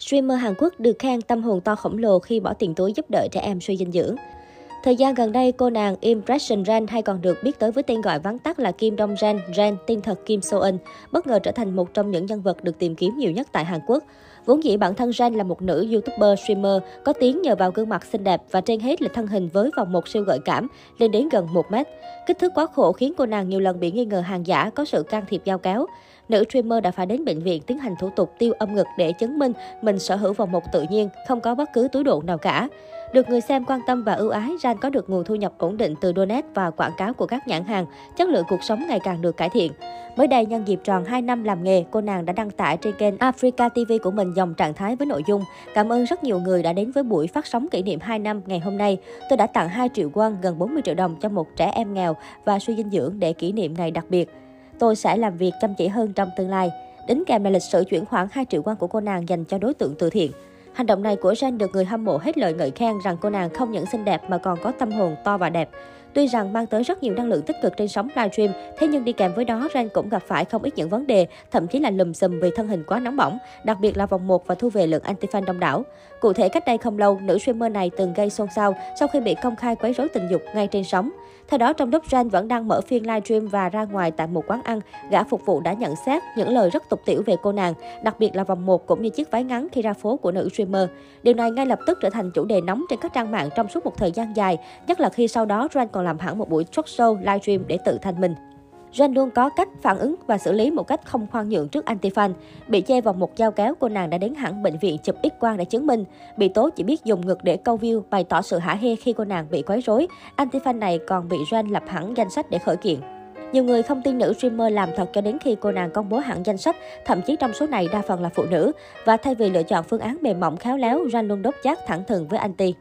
streamer Hàn Quốc được khen tâm hồn to khổng lồ khi bỏ tiền túi giúp đỡ trẻ em suy dinh dưỡng. Thời gian gần đây, cô nàng Impression Ren hay còn được biết tới với tên gọi vắn tắt là Kim Dong Ren, tên thật Kim So In, bất ngờ trở thành một trong những nhân vật được tìm kiếm nhiều nhất tại Hàn Quốc. Vốn dĩ bản thân Ren là một nữ YouTuber streamer có tiếng nhờ vào gương mặt xinh đẹp và trên hết là thân hình với vòng một siêu gợi cảm lên đến gần 1 mét. Kích thước quá khổ khiến cô nàng nhiều lần bị nghi ngờ hàng giả, có sự can thiệp dao kéo. Nữ streamer đã phải đến bệnh viện tiến hành thủ tục tiêu âm ngực để chứng minh mình sở hữu vòng một tự nhiên, không có bất cứ túi độ nào cả. Được người xem quan tâm và ưu ái, Ren có được nguồn thu nhập ổn định từ donate và quảng cáo của các nhãn hàng, chất lượng cuộc sống ngày càng được cải thiện. Mới đây, nhân dịp tròn 2 năm làm nghề, cô nàng đã đăng tải trên kênh Africa TV của mình dòng trạng thái với nội dung: "Cảm ơn rất nhiều người đã đến với buổi phát sóng kỷ niệm 2 năm ngày hôm nay. Tôi đã tặng 2 triệu won, gần 40 triệu đồng cho một trẻ em nghèo và suy dinh dưỡng để kỷ niệm ngày đặc biệt. Tôi sẽ làm việc chăm chỉ hơn trong tương lai." Đính kèm là lịch sử chuyển khoản 2 triệu won của cô nàng dành cho đối tượng từ thiện. Hành động này của Ren được người hâm mộ hết lời ngợi khen rằng cô nàng không những xinh đẹp mà còn có tâm hồn to và đẹp. Tuy rằng mang tới rất nhiều năng lượng tích cực trên sóng livestream, thế nhưng đi kèm với đó Ren cũng gặp phải không ít những vấn đề, thậm chí là lùm xùm vì thân hình quá nóng bỏng, đặc biệt là vòng 1 và thu về lượng anti-fan đông đảo. Cụ thể, cách đây không lâu, nữ streamer này từng gây xôn xao sau khi bị công khai quấy rối tình dục ngay trên sóng. Theo đó, trong lúc Ren vẫn đang mở phiên livestream và ra ngoài tại một quán ăn, gã phục vụ đã nhận xét những lời rất tục tĩu về cô nàng, đặc biệt là vòng 1 cũng như chiếc váy ngắn khi ra phố của nữ streamer. Điều này ngay lập tức trở thành chủ đề nóng trên các trang mạng trong suốt một thời gian dài, nhất là khi sau đó Ren còn làm hẳn một buổi talk show livestream để tự thanh minh. Ren luôn có cách phản ứng và xử lý một cách không khoan nhượng trước anti-fan. Bị chê vào một dao kéo, cô nàng đã đến hẳn bệnh viện chụp X-quang để chứng minh. Bị tố chỉ biết dùng ngực để câu view, bày tỏ sự hả hê khi cô nàng bị quấy rối. Anti-fan này còn bị Ren lập hẳn danh sách để khởi kiện. Nhiều người không tin nữ streamer làm thật cho đến khi cô nàng công bố hẳn danh sách, thậm chí trong số này đa phần là phụ nữ. Và thay vì lựa chọn phương án mềm mỏng khéo léo, Ren luôn đốt chát thẳng thừng với anti.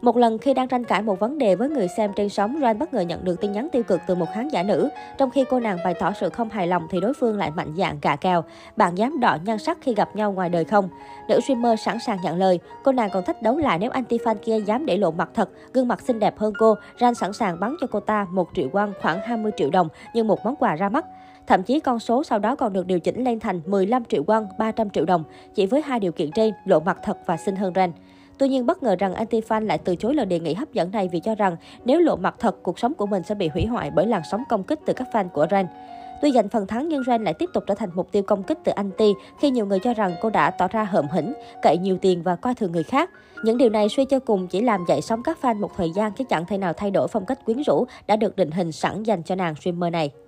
Một lần khi đang tranh cãi một vấn đề với người xem trên sóng, Ren bất ngờ nhận được tin nhắn tiêu cực từ một khán giả nữ. Trong khi cô nàng bày tỏ sự không hài lòng thì đối phương lại mạnh dạn gạ kèo: "Bạn dám đọ nhan sắc khi gặp nhau ngoài đời không?" Nữ streamer sẵn sàng nhận lời. Cô nàng còn thách đấu lại: nếu anti-fan kia dám để lộ mặt thật, gương mặt xinh đẹp hơn cô, Ren sẵn sàng bắn cho cô ta 1 triệu won, khoảng 20 triệu đồng như một món quà ra mắt. Thậm chí con số sau đó còn được điều chỉnh lên thành 15 triệu won, 300 triệu đồng, chỉ với 2 điều kiện trên: lộ mặt thật và xinh hơn Ren. Tuy nhiên, bất ngờ rằng anti-fan lại từ chối lời đề nghị hấp dẫn này vì cho rằng nếu lộ mặt thật, cuộc sống của mình sẽ bị hủy hoại bởi làn sóng công kích từ các fan của Ren. Tuy giành phần thắng nhưng Ren lại tiếp tục trở thành mục tiêu công kích từ anti khi nhiều người cho rằng cô đã tỏ ra hợm hỉnh, cậy nhiều tiền và coi thường người khác. Những điều này suy cho cùng chỉ làm dậy sóng các fan một thời gian chứ chẳng thể nào thay đổi phong cách quyến rũ đã được định hình sẵn dành cho nàng streamer này.